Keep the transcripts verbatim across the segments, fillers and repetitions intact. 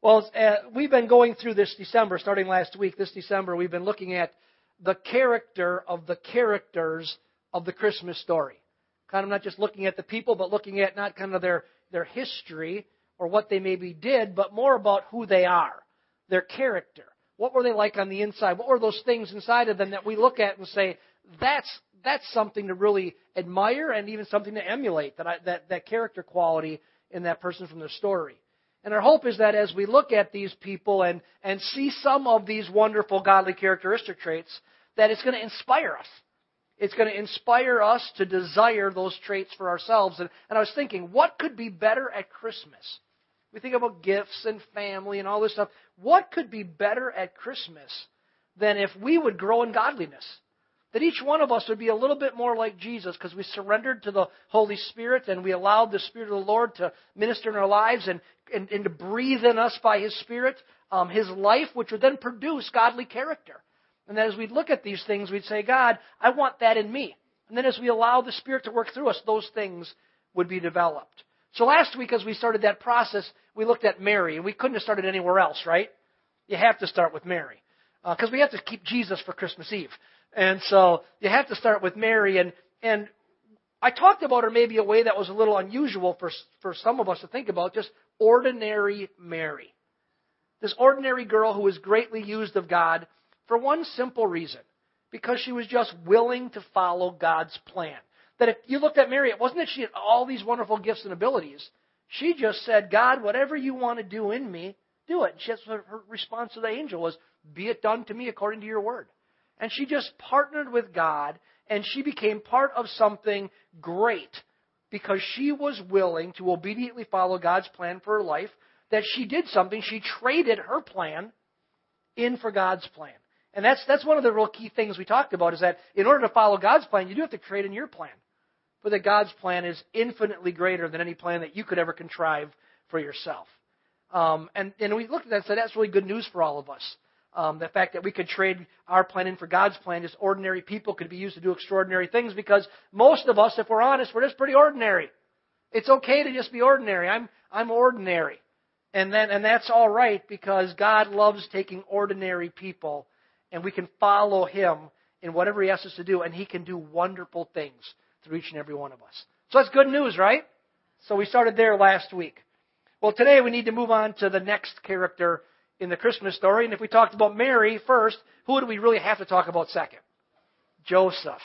Well, we've been going through this December, starting last week. This December, we've been looking at the character of the characters of the Christmas story. Kind of not just looking at the people, but looking at not kind of their, their history or what they maybe did, but more about who they are, their character. What were they like on the inside? What were those things inside of them that we look at and say, that's that's something to really admire and even something to emulate, that I, that, that character quality in that person from their story. And our hope is that as we look at these people and, and see some of these wonderful godly characteristic traits, that it's going to inspire us. It's going to inspire us to desire those traits for ourselves. And, and I was thinking, what could be better at Christmas? We think about gifts and family and all this stuff. What could be better at Christmas than if we would grow in godliness? That each one of us would be a little bit more like Jesus because we surrendered to the Holy Spirit and we allowed the Spirit of the Lord to minister in our lives and, and, and to breathe in us by His Spirit, um, His life, which would then produce godly character. And then as we look at these things, we'd say, God, I want that in me. And then as we allow the Spirit to work through us, those things would be developed. So last week, as we started that process, we looked at Mary, and we couldn't have started anywhere else, right? You have to start with Mary because uh, we have to keep Jesus for Christmas Eve. And so you have to start with Mary. And and I talked about her maybe a way that was a little unusual for for some of us to think about, just ordinary Mary. This ordinary girl who was greatly used of God for one simple reason, because she was just willing to follow God's plan. That if you looked at Mary, it wasn't that she had all these wonderful gifts and abilities. She just said, God, whatever you want to do in me, do it. And she, her response to the angel was, be it done to me according to your word. And she just partnered with God, and she became part of something great because she was willing to obediently follow God's plan for her life, that she did something. She traded her plan in for God's plan. And that's that's one of the real key things we talked about, is that in order to follow God's plan, you do have to trade in your plan. But that God's plan is infinitely greater than any plan that you could ever contrive for yourself. Um, and, and we looked at that and said that's really good news for all of us. Um, the fact that we could trade our plan in for God's plan is ordinary people could be used to do extraordinary things, because most of us, if we're honest, we're just pretty ordinary. It's okay to just be ordinary. I'm I'm ordinary. And then and that's all right, because God loves taking ordinary people, and we can follow Him in whatever He asks us to do, and He can do wonderful things through each and every one of us. So that's good news, right? So we started there last week. Well, today we need to move on to the next character in the Christmas story. And if we talked about Mary first, who do we really have to talk about second? Joseph.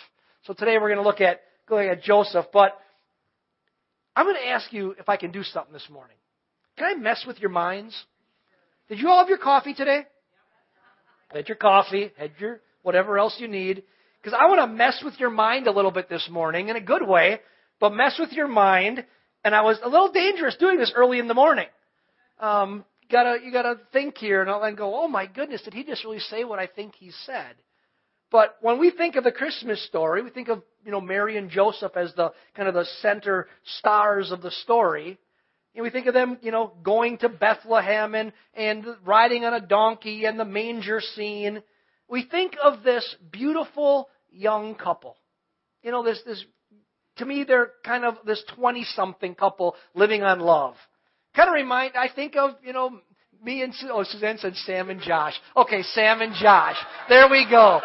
So today we're going to look at going at Joseph. But I'm going to ask you if I can do something this morning. Can I mess with your minds? Did you all have your coffee today? Had your coffee, had your whatever else you need. Because I want to mess with your mind a little bit this morning in a good way, but mess with your mind. And I was a little dangerous doing this early in the morning. Um, Gotta, you got to think here and, and go, oh my goodness, did he just really say what I think he said? But when we think of the Christmas story, we think of, you know, Mary and Joseph as the kind of the center stars of the story. And we think of them, you know, going to Bethlehem and, and riding on a donkey and the manger scene. We think of this beautiful young couple. You know, this, this to me, they're kind of this twenty-something couple living on love. Kind of remind, I think of, you know, me and, oh, Suzanne said Sam and Josh. Okay, Sam and Josh. There we go.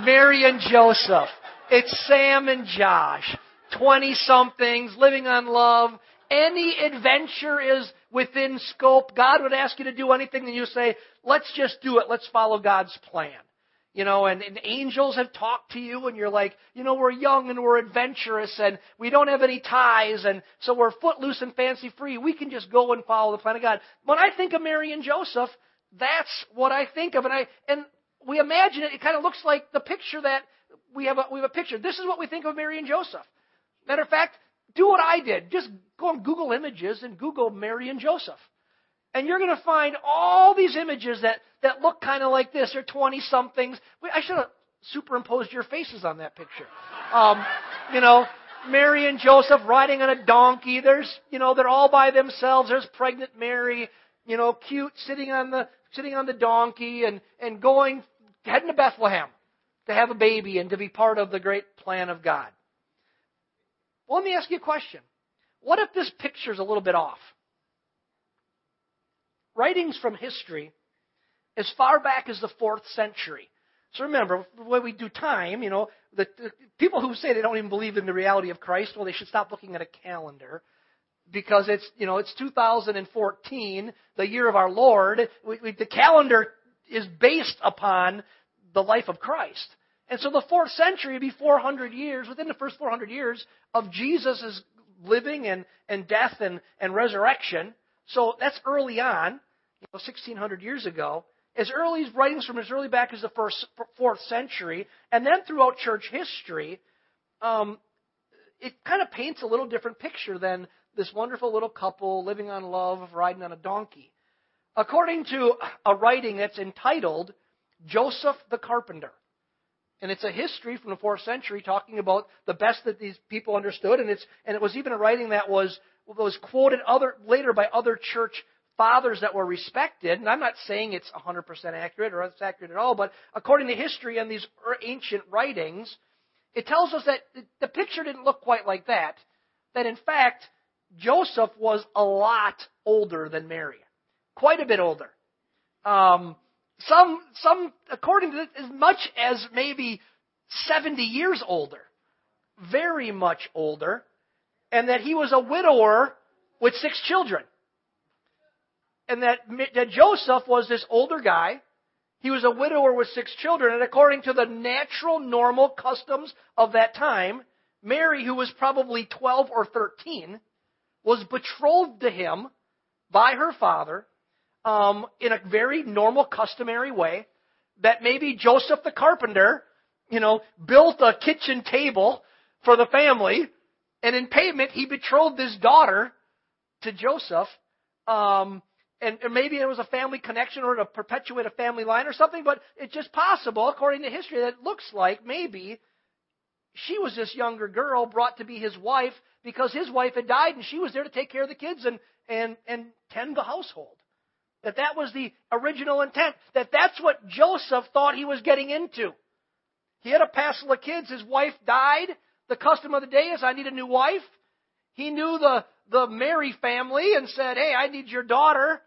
Mary and Joseph. It's Sam and Josh. twenty-somethings, living on love. Any adventure is within scope. God would ask you to do anything, and you say, let's just do it. Let's follow God's plan. You know, and, and angels have talked to you, and you're like, you know, we're young and we're adventurous, and we don't have any ties, and so we're footloose and fancy-free. We can just go and follow the plan of God. When I think of Mary and Joseph, that's what I think of, and I and we imagine it. It kind of looks like the picture that we have. A, we have a picture. This is what we think of Mary and Joseph. Matter of fact, do what I did. Just go on Google Images and Google Mary and Joseph. And you're going to find all these images that, that look kind of like this. They're twenty-somethings. I should have superimposed your faces on that picture. Um, you know, Mary and Joseph riding on a donkey. There's, you know, they're all by themselves. There's pregnant Mary, you know, cute, sitting on the sitting on the donkey and, and going, heading to Bethlehem to have a baby and to be part of the great plan of God. Well, let me ask you a question. What if this picture's a little bit off? writings from history as far back as the fourth century. So remember, the way we do time, you know, the, the people who say they don't even believe in the reality of Christ, well, they should stop looking at a calendar because it's, you know, it's two thousand fourteen, the year of our Lord. We, we, the calendar is based upon the life of Christ. And so the fourth century would be four hundred years, within the first four hundred years of Jesus' living and, and death and, and resurrection. So that's early on, you know, sixteen hundred years ago. As early as writings from as early back as the first fourth century, and then throughout church history, um, it kind of paints a little different picture than this wonderful little couple living on love, riding on a donkey. According to a writing that's entitled Joseph the Carpenter, and it's a history from the fourth century talking about the best that these people understood, and it's and it was even a writing that was was quoted other later by other church fathers that were respected, and I'm not saying it's one hundred percent accurate or it's accurate at all, but according to history and these ancient writings, it tells us that the picture didn't look quite like that, that in fact, Joseph was a lot older than Mary, quite a bit older. Um, some, some, according to this, as much as maybe seventy years older, very much older, and that he was a widower with six children. And that, that Joseph was this older guy. He was a widower with six children. And according to the natural, normal customs of that time, Mary, who was probably twelve or thirteen, was betrothed to him by her father um, in a very normal, customary way, that maybe Joseph the carpenter, you know, built a kitchen table for the family. And in payment, he betrothed his daughter to Joseph. Um... And maybe there was a family connection or to perpetuate a family line or something, but it's just possible, according to history, that it looks like maybe she was this younger girl brought to be his wife because his wife had died and she was there to take care of the kids and, and, and tend the household. That that was the original intent, that that's what Joseph thought he was getting into. He had a passel of kids. His wife died. The custom of the day is, I need a new wife. He knew the, the Mary family and said, hey, I need your daughter.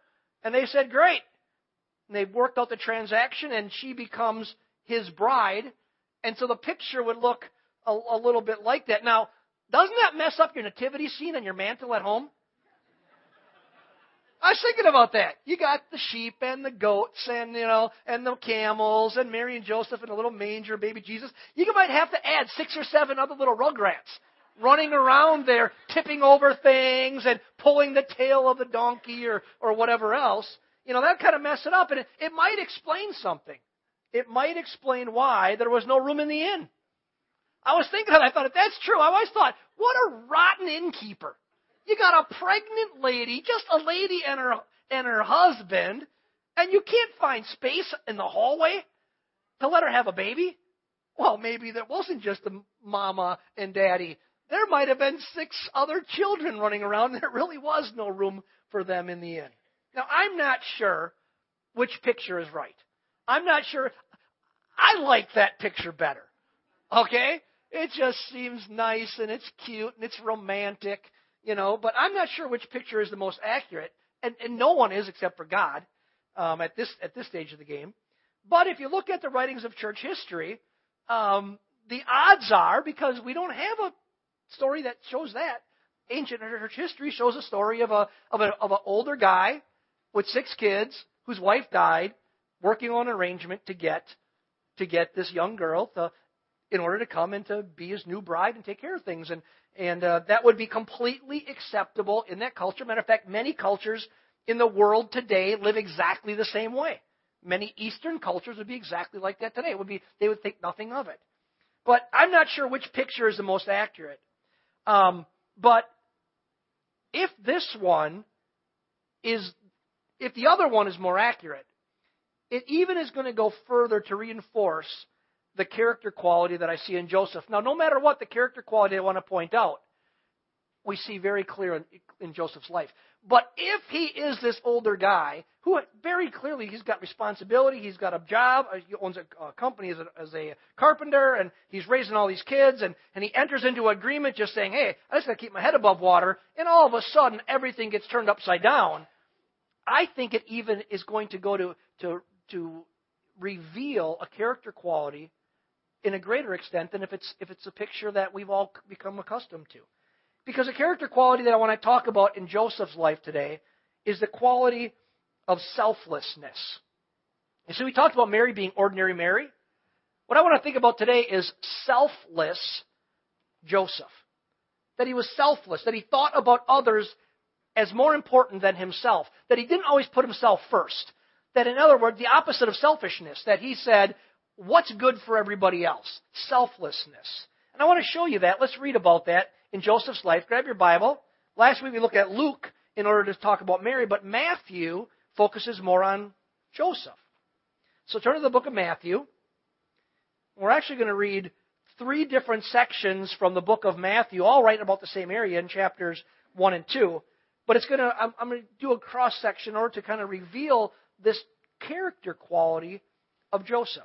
And they said, great. And they worked out the transaction, and she becomes his bride. And so the picture would look a, a little bit like that. Now, doesn't that mess up your nativity scene and your mantle at home? I was thinking about that. You got the sheep and the goats and, you know, and the camels and Mary and Joseph in a little manger, baby Jesus. You might have to add six or seven other little rugrats running around there, tipping over things and pulling the tail of the donkey or, or whatever else. You know, that kind of messed it up. And it, it might explain something. It might explain why there was no room in the inn. I was thinking, I thought, if that's true, I always thought, what a rotten innkeeper. You got a pregnant lady, just a lady and her and her husband, and you can't find space in the hallway to let her have a baby? Well, maybe that wasn't just the mama and daddy. There might have been six other children running around. There really was no room for them in the inn. Now, I'm not sure which picture is right. I'm not sure. I like that picture better. Okay? It just seems nice, and it's cute, and it's romantic, you know. But I'm not sure which picture is the most accurate. And, and no one is except for God um, at this at this stage of the game. But if you look at the writings of church history, um, the odds are, because we don't have a story that shows that, ancient church history shows a story of a of a of an older guy with six kids whose wife died, working on an arrangement to get to get this young girl to, in order to come and to be his new bride and take care of things, and and uh, that would be completely acceptable in that culture. Matter of fact, many cultures in the world today live exactly the same way. Many Eastern cultures would be exactly like that today. It would be they would think nothing of it. But I'm not sure which picture is the most accurate. Um, but if this one is, if the other one is more accurate, it even is going to go further to reinforce the character quality that I see in Joseph. Now, no matter what the character quality I want to point out, we see very clear in, in Joseph's life. But if he is this older guy, who very clearly he's got responsibility, he's got a job, he owns a, a company as a, as a carpenter, and he's raising all these kids, and, and he enters into an agreement just saying, hey, I just got to keep my head above water, and all of a sudden everything gets turned upside down. I think it even is going to go to to to reveal a character quality in a greater extent than if it's if it's a picture that we've all become accustomed to. Because a character quality that I want to talk about in Joseph's life today is the quality of selflessness. And so we talked about Mary being ordinary Mary. What I want to think about today is selfless Joseph. That he was selfless, that he thought about others as more important than himself, that he didn't always put himself first. That, in other words, the opposite of selfishness, that he said, what's good for everybody else? Selflessness. And I want to show you that. Let's read about that in Joseph's life. Grab your Bible. Last week we looked at Luke in order to talk about Mary, but Matthew focuses more on Joseph. So turn to the book of Matthew. We're actually going to read three different sections from the book of Matthew, all right about the same area in chapters one and two. But it's going to, I'm, I'm going to do a cross-section in order to kind of reveal this character quality of Joseph.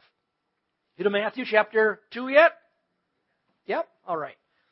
You to Matthew chapter two yet? Yep. All right.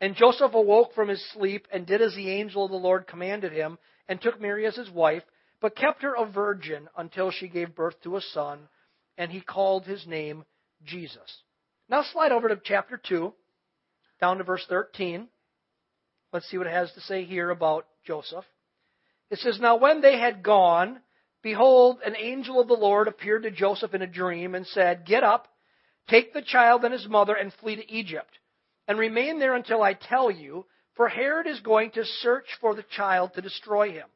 And Joseph awoke from his sleep and did as the angel of the Lord commanded him, and took Mary as his wife, but kept her a virgin until she gave birth to a son, and he called his name Jesus. Now slide over to chapter two, down to verse thirteen. Let's see what it has to say here about Joseph. It says, now when they had gone, behold, an angel of the Lord appeared to Joseph in a dream and said, get up, take the child and his mother, and flee to Egypt, and remain there until I tell you, for Herod is going to search for the child to destroy him.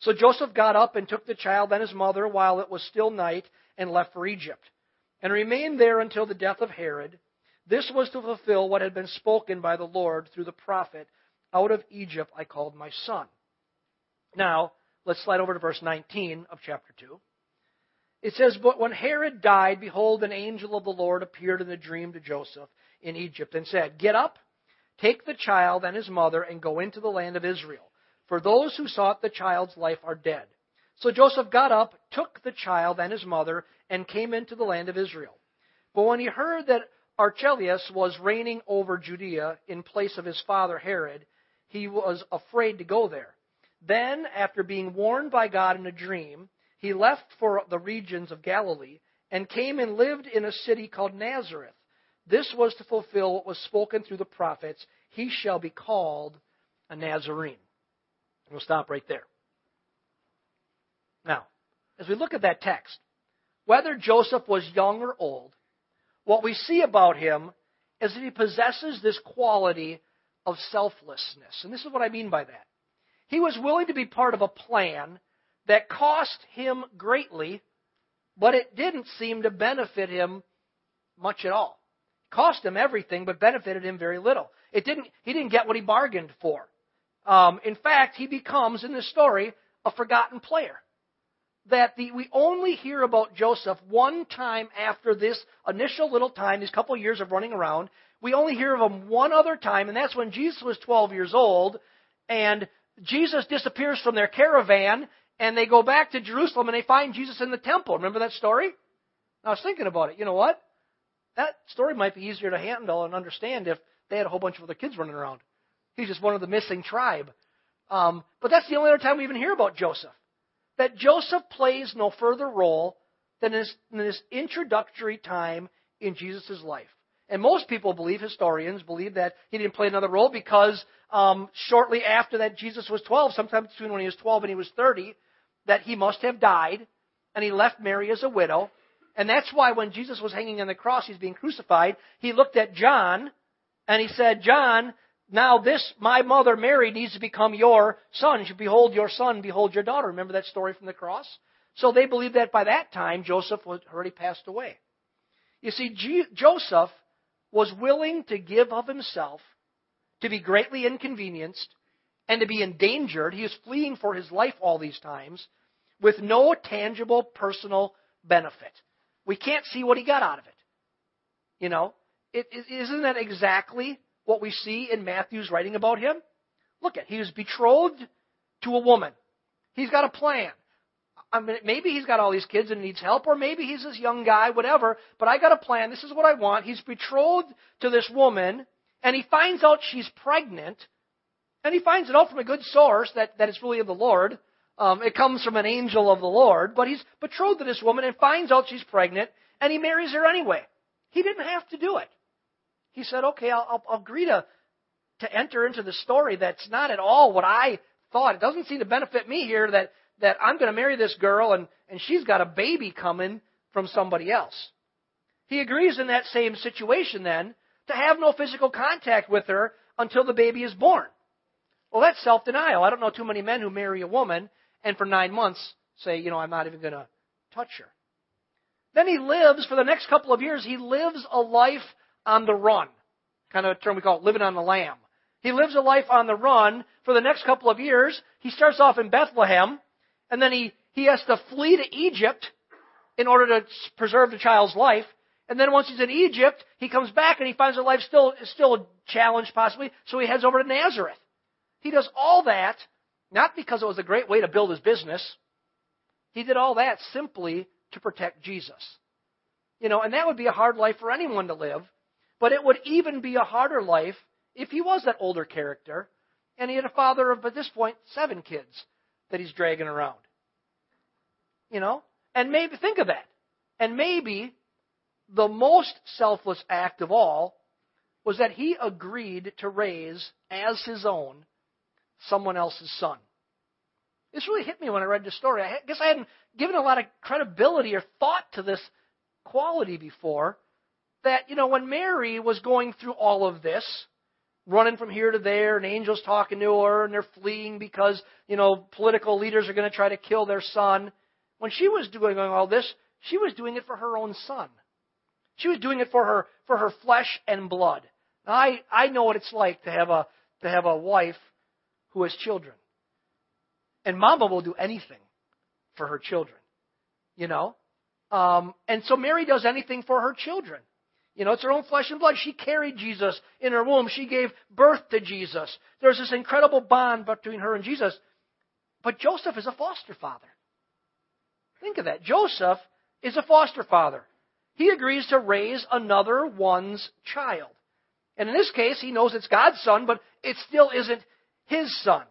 So Joseph got up and took the child and his mother while it was still night, and left for Egypt, and remained there until the death of Herod. This was to fulfill what had been spoken by the Lord through the prophet, out of Egypt I called my son. Now, let's slide over to verse nineteen of chapter two. It says, but when Herod died, behold, an angel of the Lord appeared in a dream to Joseph in Egypt and said, get up, take the child and his mother, and go into the land of Israel, for those who sought the child's life are dead. So Joseph got up, took the child and his mother, and came into the land of Israel. But when he heard that Archelaus was reigning over Judea in place of his father Herod, he was afraid to go there. Then, after being warned by God in a dream, he left for the regions of Galilee and came and lived in a city called Nazareth. This was to fulfill what was spoken through the prophets. He shall be called a Nazarene. And we'll stop right there. Now, as we look at that text, whether Joseph was young or old, what we see about him is that he possesses this quality of selflessness. And this is what I mean by that. He was willing to be part of a plan that cost him greatly, but it didn't seem to benefit him much at all. It cost him everything, but benefited him very little. It didn't. He didn't get what he bargained for. Um, in fact, he becomes, in this story, a forgotten player. That the, we only hear about Joseph one time after this initial little time, these couple years of running around. We only hear of him one other time, and that's when Jesus was twelve years old, and Jesus disappears from their caravan, and they go back to Jerusalem, and they find Jesus in the temple. Remember that story? I was thinking about it. You know what? That story might be easier to handle and understand if they had a whole bunch of other kids running around. He's just one of the missing tribe. Um, but that's the only other time we even hear about Joseph. That Joseph plays no further role than his, in his introductory time in Jesus' life. And most people believe, historians believe, that he didn't play another role because um, shortly after that Jesus was twelve, sometime between when he was twelve and he was thirty, that he must have died, and he left Mary as a widow, And that's why when Jesus was hanging on the cross, he's being crucified, he looked at John and he said, John, now this, my mother Mary, needs to become your son. Behold your son, behold your daughter. Remember that story from the cross? So they believed that by that time, Joseph had already passed away. You see, G- Joseph was willing to give of himself, to be greatly inconvenienced, and to be endangered. He was fleeing for his life all these times with no tangible personal benefit. We can't see what he got out of it. You know, it, it, isn't that exactly what we see in Matthew's writing about him? Look at, he was betrothed to a woman. He's got a plan. I mean, maybe he's got all these kids and needs help, or maybe he's this young guy, whatever, but I got a plan. This is what I want. He's betrothed to this woman, and he finds out she's pregnant, and he finds it out from a good source that, that it's really of the Lord. Um, it comes from an angel of the Lord, but he's betrothed to this woman and finds out she's pregnant, and he marries her anyway. He didn't have to do it. He said, okay, I'll, I'll agree to, to enter into the story that's not at all what I thought. It doesn't seem to benefit me here that that I'm going to marry this girl, and, and she's got a baby coming from somebody else. He agrees in that same situation then to have no physical contact with her until the baby is born. Well, that's self-denial. I don't know too many men who marry a woman and for nine months say, you know, I'm not even going to touch her. Then he lives, for the next couple of years, he lives a life on the run. Kind of a term we call it, living on the lamb. He lives a life on the run for the next couple of years. He starts off in Bethlehem. And then he, he has to flee to Egypt in order to preserve the child's life. And then once he's in Egypt, he comes back and he finds that life still is still a challenge possibly, so he heads over to Nazareth. He does all that, not because it was a great way to build his business. He did all that simply to protect Jesus. You know, and that would be a hard life for anyone to live, but it would even be a harder life if he was that older character and he had a father of, at this point, seven kids that he's dragging around. You know? And maybe, think of that. And maybe the most selfless act of all was that he agreed to raise as his own someone else's son. This really hit me when I read this story. I guess I hadn't given a lot of credibility or thought to this quality before, that, you know, when Mary was going through all of this, running from here to there, and angels talking to her, and they're fleeing because, you know, political leaders are going to try to kill their son. When she was doing all this, she was doing it for her own son. She was doing it for her for her flesh and blood. Now, I I know what it's like to have a to have a wife who has children, and Mama will do anything for her children, you know. Um, and so Mary does anything for her children. You know, it's her own flesh and blood. She carried Jesus in her womb. She gave birth to Jesus. There's this incredible bond between her and Jesus. But Joseph is a foster father. Think of that. Joseph is a foster father. He agrees to raise another one's child. And in this case, he knows it's God's son, but it still isn't his son.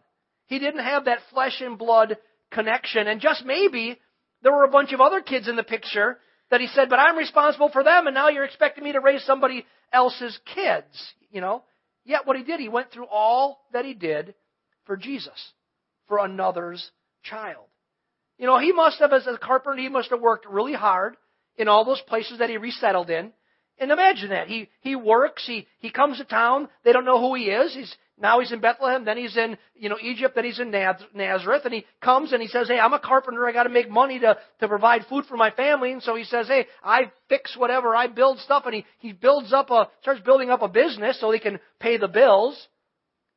He didn't have that flesh and blood connection. And just maybe there were a bunch of other kids in the picture that he said, but I'm responsible for them, and now you're expecting me to raise somebody else's kids, you know. Yet what he did, he went through all that he did for Jesus, for another's child. You know, he must have, as a carpenter, he must have worked really hard in all those places that he resettled in. And imagine that. He he works, he he comes to town, they don't know who he is. He's now he's in Bethlehem, then he's in, you know, Egypt, then he's in Naz- Nazareth, and he comes and he says, hey, I'm a carpenter, I got to make money to, to provide food for my family. And so he says, hey, I fix whatever, I build stuff, and he, he builds up a, starts building up a business so he can pay the bills,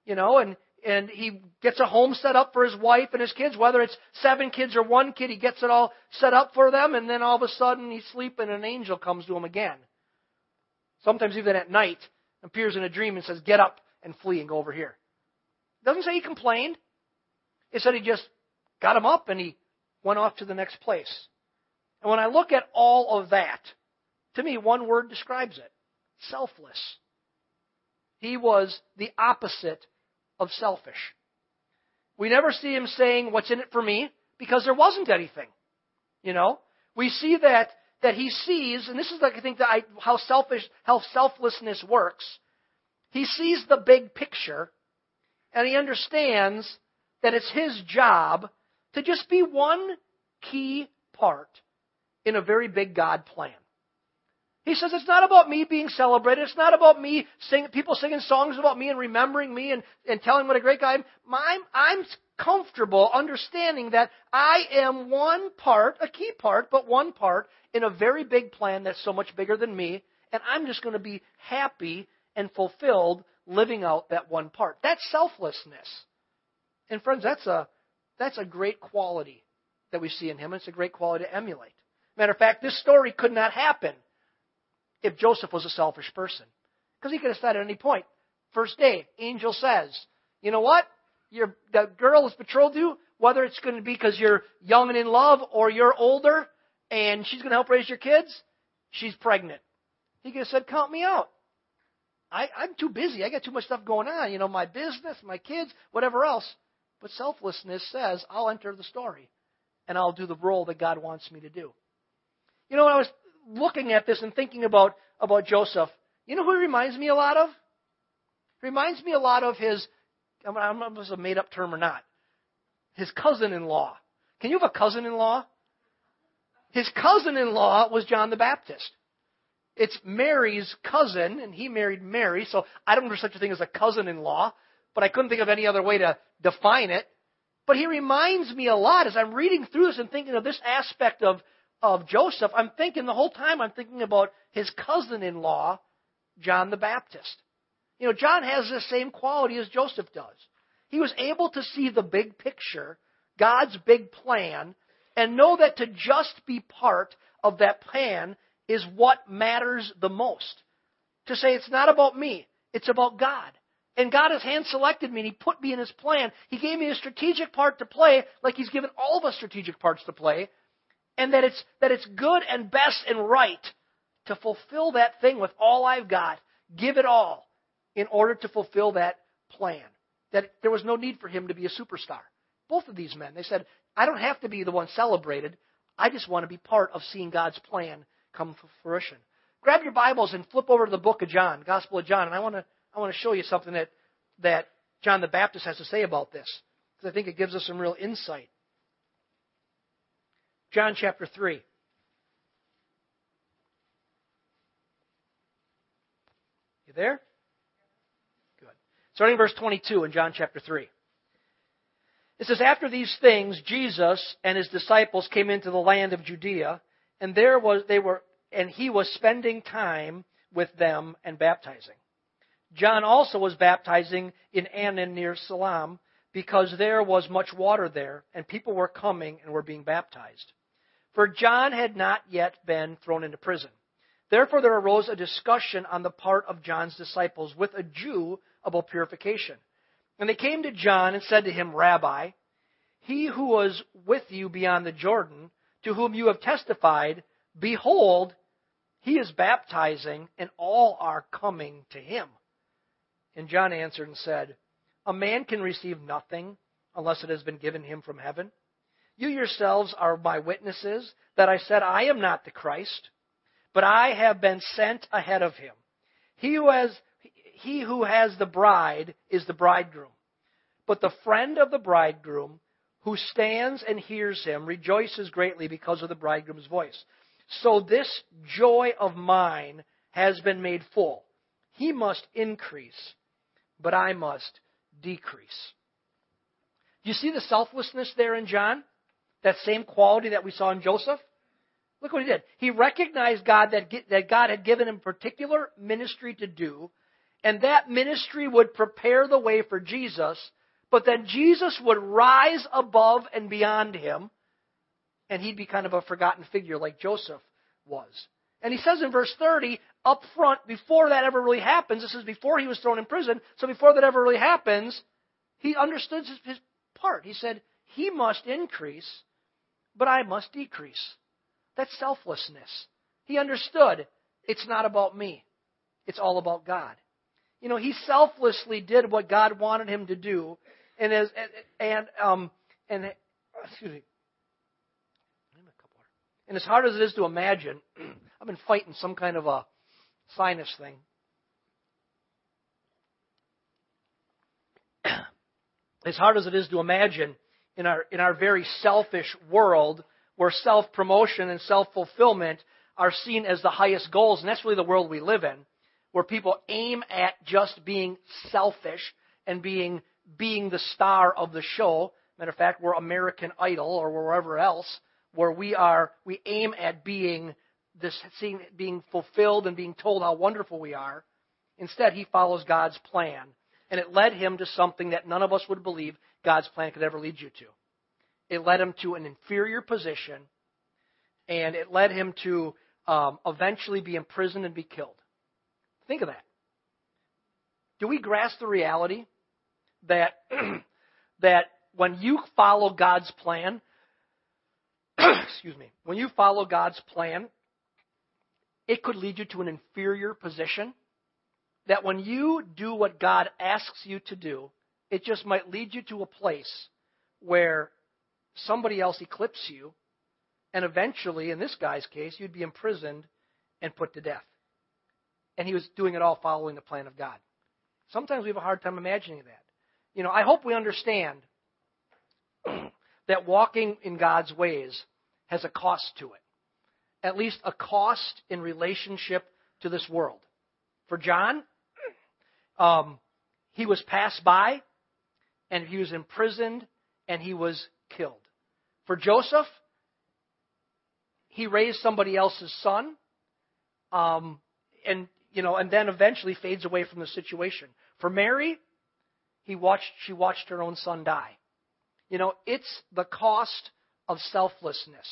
you know, and, and he gets a home set up for his wife and his kids, whether it's seven kids or one kid, he gets it all set up for them, and then all of a sudden he's sleeping and an angel comes to him again. Sometimes even at night, appears in a dream and says, get up and flee and go over here. It doesn't say he complained. It said he just got him up and he went off to the next place. And when I look at all of that, to me, one word describes it. Selfless. He was the opposite of selfish. We never see him saying, what's in it for me? Because there wasn't anything. You know? We see that that he sees, and this is like I think that I, how selfish, how selflessness works. He sees the big picture, and he understands that it's his job to just be one key part in a very big God plan. He says, it's not about me being celebrated. It's not about me sing, people singing songs about me and remembering me and, and telling what a great guy I am. I'm, I'm comfortable understanding that I am one part, a key part, but one part in a very big plan that's so much bigger than me. And I'm just going to be happy and fulfilled living out that one part. That's selflessness. And friends, that's a, that's a great quality that we see in him. It's a great quality to emulate. Matter of fact, this story could not happen if Joseph was a selfish person. Because he could have said at any point, first day, angel says, you know what? Your, the girl is betrothed to you, whether it's going to be because you're young and in love or you're older and she's going to help raise your kids, she's pregnant. He could have said, count me out. I, I'm too busy. I got too much stuff going on. You know, my business, my kids, whatever else. But selflessness says, I'll enter the story and I'll do the role that God wants me to do. You know, when I was looking at this and thinking about, about Joseph, you know who he reminds me a lot of? Reminds me a lot of his, I don't know if it's a made-up term or not, his cousin-in-law. Can you have a cousin-in-law? His cousin-in-law was John the Baptist. It's Mary's cousin, and he married Mary, so I don't know such a thing as a cousin-in-law, but I couldn't think of any other way to define it. But he reminds me a lot as I'm reading through this and thinking of this aspect of, of Joseph. I'm thinking the whole time I'm thinking about his cousin-in-law, John the Baptist. You know, John has the same quality as Joseph does. He was able to see the big picture, God's big plan, and know that to just be part of that plan is what matters the most. To say, it's not about me, it's about God. And God has hand-selected me, and he put me in his plan. He gave me a strategic part to play, like he's given all of us strategic parts to play, and that it's, that it's good and best and right to fulfill that thing with all I've got, give it all, in order to fulfill that plan. That there was no need for him to be a superstar. Both of these men, they said, I don't have to be the one celebrated. I just want to be part of seeing God's plan come to fruition. Grab your Bibles and flip over to the book of John, Gospel of John, and I want to I want to show you something that, that John the Baptist has to say about this, because I think it gives us some real insight. John chapter three. You there? Starting verse twenty-two in John chapter three. It says, after these things, Jesus and his disciples came into the land of Judea, and there was they were and he was spending time with them and baptizing. John also was baptizing in Anan near Siloam, because there was much water there, and people were coming and were being baptized. For John had not yet been thrown into prison. Therefore there arose a discussion on the part of John's disciples with a Jew about purification. And they came to John and said to him, Rabbi, he who was with you beyond the Jordan, to whom you have testified, behold, he is baptizing, and all are coming to him. And John answered and said, a man can receive nothing unless it has been given him from heaven. You yourselves are my witnesses that I said, I am not the Christ, but I have been sent ahead of him. He who has He who has the bride is the bridegroom. But the friend of the bridegroom who stands and hears him rejoices greatly because of the bridegroom's voice. So this joy of mine has been made full. He must increase, but I must decrease. Do you see the selflessness there in John? That same quality that we saw in Joseph? Look what he did. He recognized God that, that God had given him particular ministry to do, and that ministry would prepare the way for Jesus, but then Jesus would rise above and beyond him, and he'd be kind of a forgotten figure like Joseph was. And he says in verse thirty, up front, before that ever really happens, this is before he was thrown in prison, so before that ever really happens, he understood his, his part. He said, he must increase, but I must decrease. That's selflessness. He understood, it's not about me. It's all about God. You know, he selflessly did what God wanted him to do, and as and um and excuse me, and as hard as it is to imagine, I've been fighting some kind of a sinus thing. As hard as it is to imagine, in our in our very selfish world, where self-promotion and self-fulfillment are seen as the highest goals. And that's really the world we live in, where people aim at just being selfish and being being the star of the show. Matter of fact, we're American Idol or wherever else, where we are we aim at being this seeing being fulfilled and being told how wonderful we are. Instead, he follows God's plan. And it led him to something that none of us would believe God's plan could ever lead you to. It led him to an inferior position, and it led him to um, eventually be imprisoned and be killed. Think of that. Do we grasp the reality that, that when you follow God's plan, excuse me, when you follow God's plan, it could lead you to an inferior position? That when you do what God asks you to do, it just might lead you to a place where somebody else eclipses you, and eventually, in this guy's case, you'd be imprisoned and put to death. And he was doing it all following the plan of God. Sometimes we have a hard time imagining that. You know, I hope we understand that walking in God's ways has a cost to it, at least a cost in relationship to this world. For John, um, he was passed by, and he was imprisoned, and he was killed. For Joseph, he raised somebody else's son, um, and you know, and then eventually fades away from the situation. For Mary, he watched; she watched her own son die. You know, it's the cost of selflessness.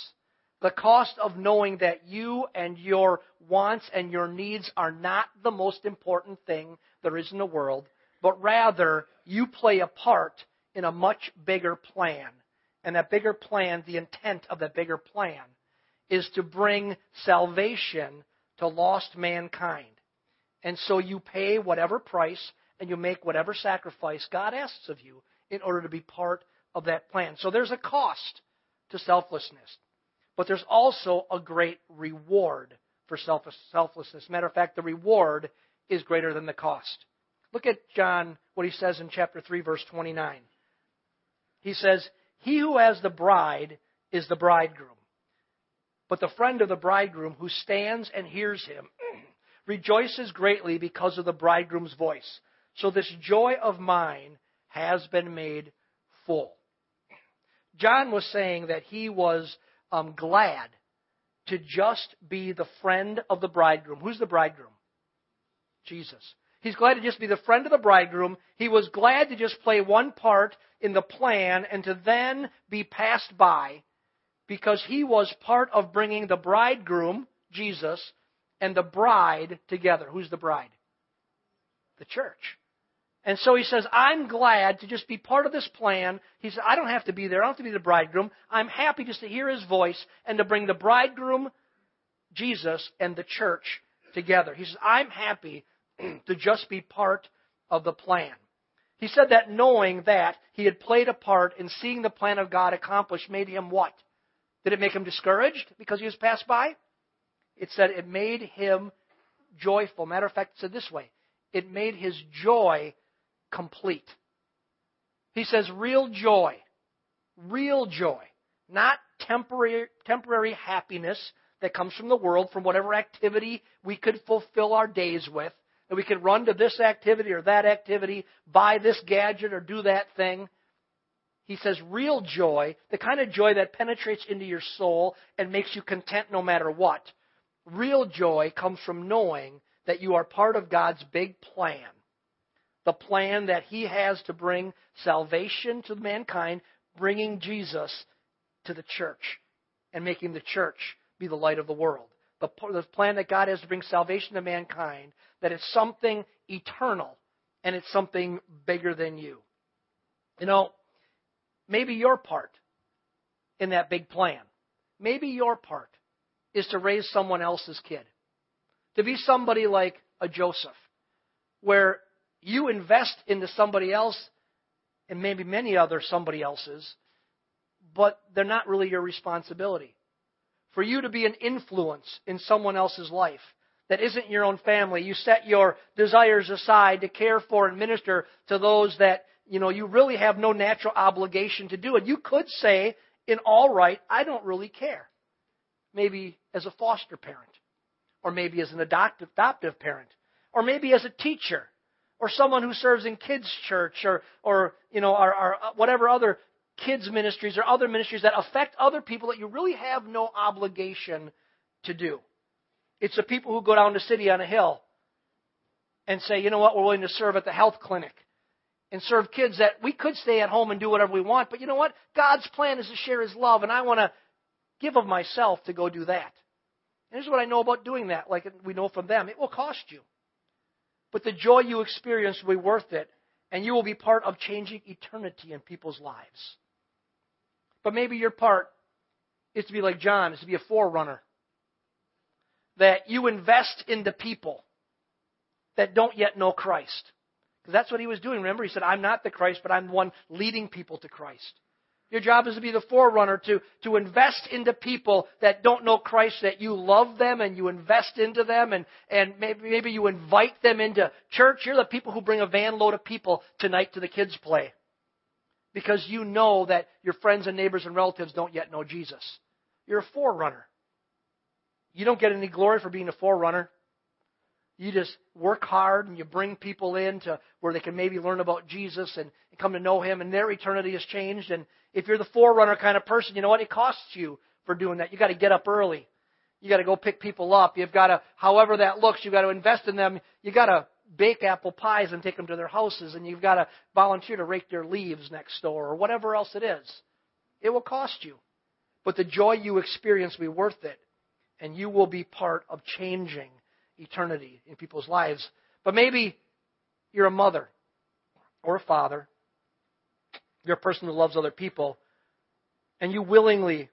The cost of knowing that you and your wants and your needs are not the most important thing there is in the world, but rather you play a part in a much bigger plan. And that bigger plan, the intent of that bigger plan, is to bring salvation to lost mankind. And so you pay whatever price and you make whatever sacrifice God asks of you in order to be part of that plan. So there's a cost to selflessness. But there's also a great reward for selflessness. Matter of fact, the reward is greater than the cost. Look at John, what he says in chapter three, verse twenty-nine. He says, "He who has the bride is the bridegroom. But the friend of the bridegroom who stands and hears him rejoices greatly because of the bridegroom's voice. So this joy of mine has been made full." John was saying that he was I'm glad to just be the friend of the bridegroom. Who's the bridegroom? Jesus. He's glad to just be the friend of the bridegroom. He was glad to just play one part in the plan and to then be passed by because he was part of bringing the bridegroom, Jesus, and the bride together. Who's the bride? The church. And so he says, I'm glad to just be part of this plan. He says, I don't have to be there. I don't have to be the bridegroom. I'm happy just to hear his voice and to bring the bridegroom, Jesus, and the church together. He says, I'm happy to just be part of the plan. He said that knowing that he had played a part in seeing the plan of God accomplished made him what? Did it make him discouraged because he was passed by? It said it made him joyful. Matter of fact, it said this way. It made his joy complete. He says real joy, real joy, not temporary temporary happiness that comes from the world, from whatever activity we could fulfill our days with, that we could run to this activity or that activity, buy this gadget or do that thing. He says real joy, the kind of joy that penetrates into your soul and makes you content no matter what. Real joy comes from knowing that you are part of God's big plan. The plan that he has to bring salvation to mankind, bringing Jesus to the church and making the church be the light of the world. The, the plan that God has to bring salvation to mankind, that it's something eternal and it's something bigger than you. You know, maybe your part in that big plan, maybe your part is to raise someone else's kid, to be somebody like a Joseph, where you invest into somebody else and maybe many other somebody else's, but they're not really your responsibility. For you to be an influence in someone else's life that isn't your own family, you set your desires aside to care for and minister to those that, you know, you really have no natural obligation to do. And you could say in all right, I don't really care. Maybe as a foster parent, or maybe as an adoptive, adoptive parent, or maybe as a teacher, or someone who serves in kids' church, or or you know, or, or whatever other kids' ministries or other ministries that affect other people that you really have no obligation to do. It's the people who go down to City on a Hill and say, you know what, we're willing to serve at the health clinic and serve kids that we could stay at home and do whatever we want, but you know what? God's plan is to share His love, and I want to give of myself to go do that. And here's what I know about doing that, like we know from them. It will cost you. But the joy you experience will be worth it, and you will be part of changing eternity in people's lives. But maybe your part is to be like John, is to be a forerunner. That you invest in the people that don't yet know Christ. Because that's what he was doing. Remember, he said, I'm not the Christ, but I'm the one leading people to Christ. Your job is to be the forerunner, to, to invest into people that don't know Christ, that you love them and you invest into them, and, and maybe, maybe you invite them into church. You're the people who bring a van load of people tonight to the kids' play. Because you know that your friends and neighbors and relatives don't yet know Jesus. You're a forerunner. You don't get any glory for being a forerunner. You just work hard and you bring people in to where they can maybe learn about Jesus and come to know Him, and their eternity is changed. And if you're the forerunner kind of person, you know what? It costs you for doing that. You've got to get up early. You've got to go pick people up. You've got to, however that looks, you've got to invest in them. You've got to bake apple pies and take them to their houses, and you've got to volunteer to rake their leaves next door or whatever else it is. It will cost you. But the joy you experience will be worth it. And you will be part of changing eternity in people's lives. But maybe you're a mother or a father. You're a person who loves other people. And you willingly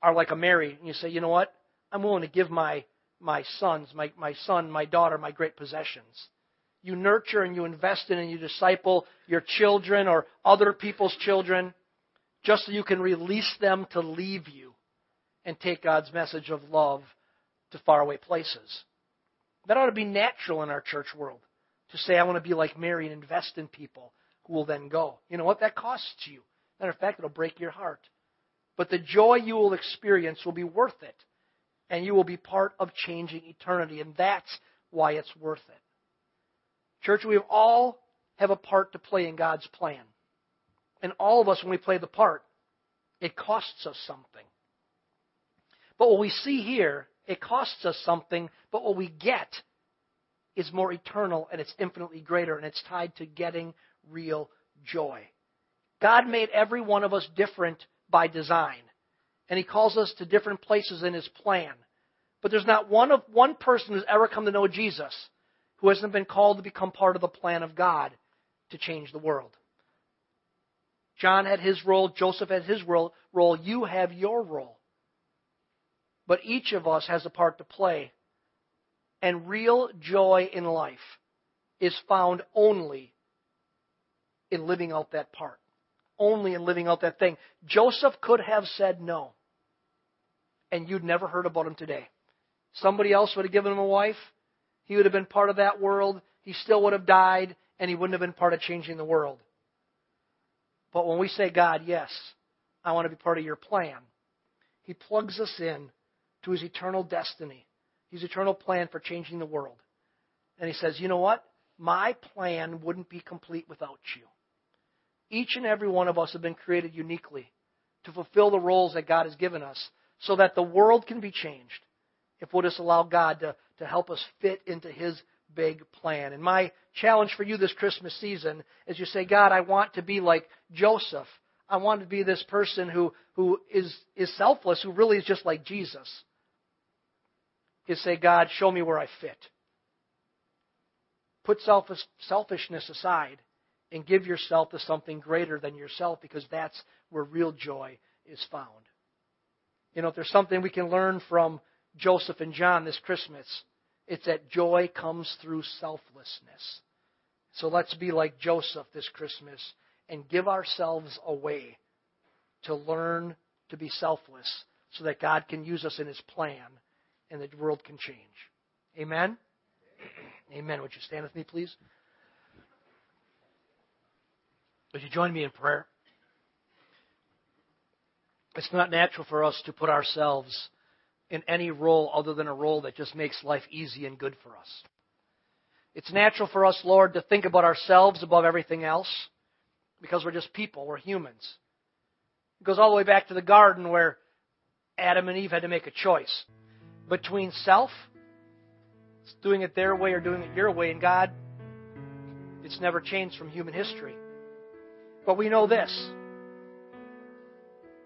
are like a Mary. And you say, you know what? I'm willing to give my, my sons, my, my son, my daughter, my great possessions. You nurture and you invest in and you disciple your children or other people's children just so you can release them to leave you and take God's message of love to faraway places. That ought to be natural in our church world, to say, I want to be like Mary and invest in people who will then go. You know what? That costs you. Matter of fact, it'll break your heart. But the joy you will experience will be worth it, and you will be part of changing eternity, and that's why it's worth it. Church, we all have a part to play in God's plan. And all of us, when we play the part, it costs us something. But what we see here, it costs us something, but what we get is more eternal, and it's infinitely greater, and it's tied to getting real joy. God made every one of us different by design, and He calls us to different places in His plan. But there's not one of one person who's ever come to know Jesus who hasn't been called to become part of the plan of God to change the world. John had his role, Joseph had his role, role. You have your role. But each of us has a part to play. And real joy in life is found only in living out that part. Only in living out that thing. Joseph could have said no. And you'd never heard about him today. Somebody else would have given him a wife. He would have been part of that world. He still would have died. And he wouldn't have been part of changing the world. But when we say, God, yes, I want to be part of your plan, He plugs us in to His eternal destiny, His eternal plan for changing the world. And He says, you know what? My plan wouldn't be complete without you. Each and every one of us have been created uniquely to fulfill the roles that God has given us so that the world can be changed if we'll just allow God to, to help us fit into His big plan. And my challenge for you this Christmas season is you say, God, I want to be like Joseph. I want to be this person who, who is, is selfless, who really is just like Jesus. Is say, God, show me where I fit. Put selfish, selfishness aside and give yourself to something greater than yourself, because that's where real joy is found. You know, if there's something we can learn from Joseph and John this Christmas, it's that joy comes through selflessness. So let's be like Joseph this Christmas and give ourselves away to learn to be selfless so that God can use us in His plan and the world can change. Amen? Amen. Would you stand with me, please? Would you join me in prayer? It's not natural for us to put ourselves in any role other than a role that just makes life easy and good for us. It's natural for us, Lord, to think about ourselves above everything else because we're just people, we're humans. It goes all the way back to the garden where Adam and Eve had to make a choice between self, doing it their way or doing it your way, and God, it's never changed from human history. But we know this,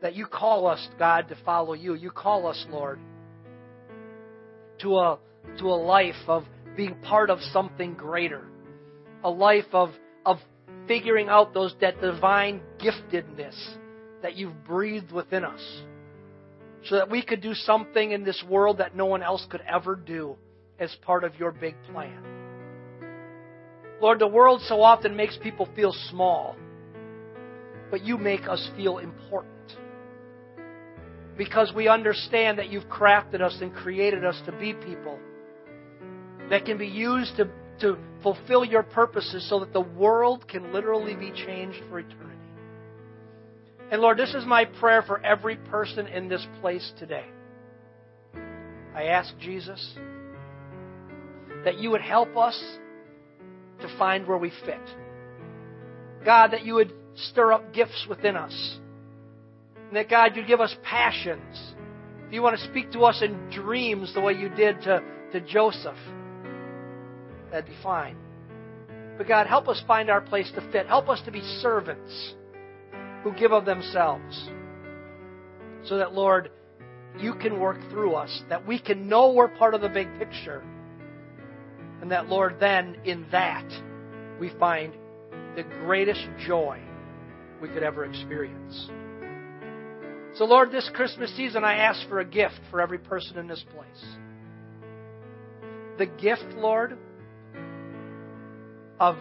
that you call us, God, to follow you. You call us, Lord, to a, to a life of being part of something greater, a life of, of figuring out those that divine giftedness that you've breathed within us so that we could do something in this world that no one else could ever do as part of your big plan. Lord, the world so often makes people feel small, but you make us feel important because we understand that you've crafted us and created us to be people that can be used to, to fulfill your purposes so that the world can literally be changed for eternity. And Lord, this is my prayer for every person in this place today. I ask, Jesus, that you would help us to find where we fit. God, that you would stir up gifts within us. And that, God, you'd give us passions. If you want to speak to us in dreams the way you did to, to Joseph, that'd be fine. But, God, help us find our place to fit. Help us to be servants who give of themselves so that, Lord, you can work through us, that we can know we're part of the big picture, and that, Lord, then in that we find the greatest joy we could ever experience. So, Lord, this Christmas season, I ask for a gift for every person in this place. The gift, Lord, of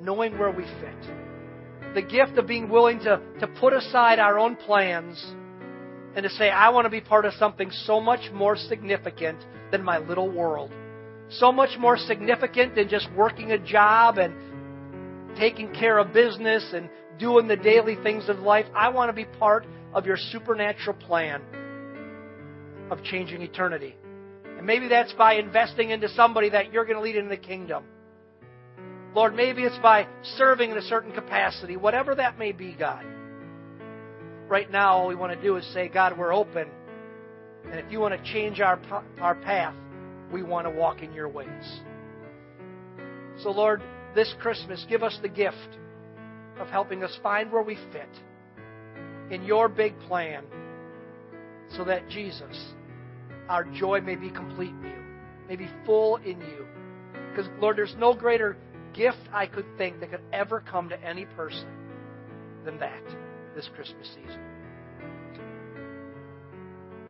knowing where we fit. The gift of being willing to, to put aside our own plans and to say, I want to be part of something so much more significant than my little world. So much more significant than just working a job and taking care of business and doing the daily things of life. I want to be part of your supernatural plan of changing eternity. And maybe that's by investing into somebody that you're going to lead into the kingdom. Lord, maybe it's by serving in a certain capacity, whatever that may be, God. Right now, all we want to do is say, God, we're open. And if you want to change our our path, we want to walk in your ways. So, Lord, this Christmas, give us the gift of helping us find where we fit in your big plan so that, Jesus, our joy may be complete in you, may be full in you. Because, Lord, there's no greater gift I could think that could ever come to any person than that this Christmas season.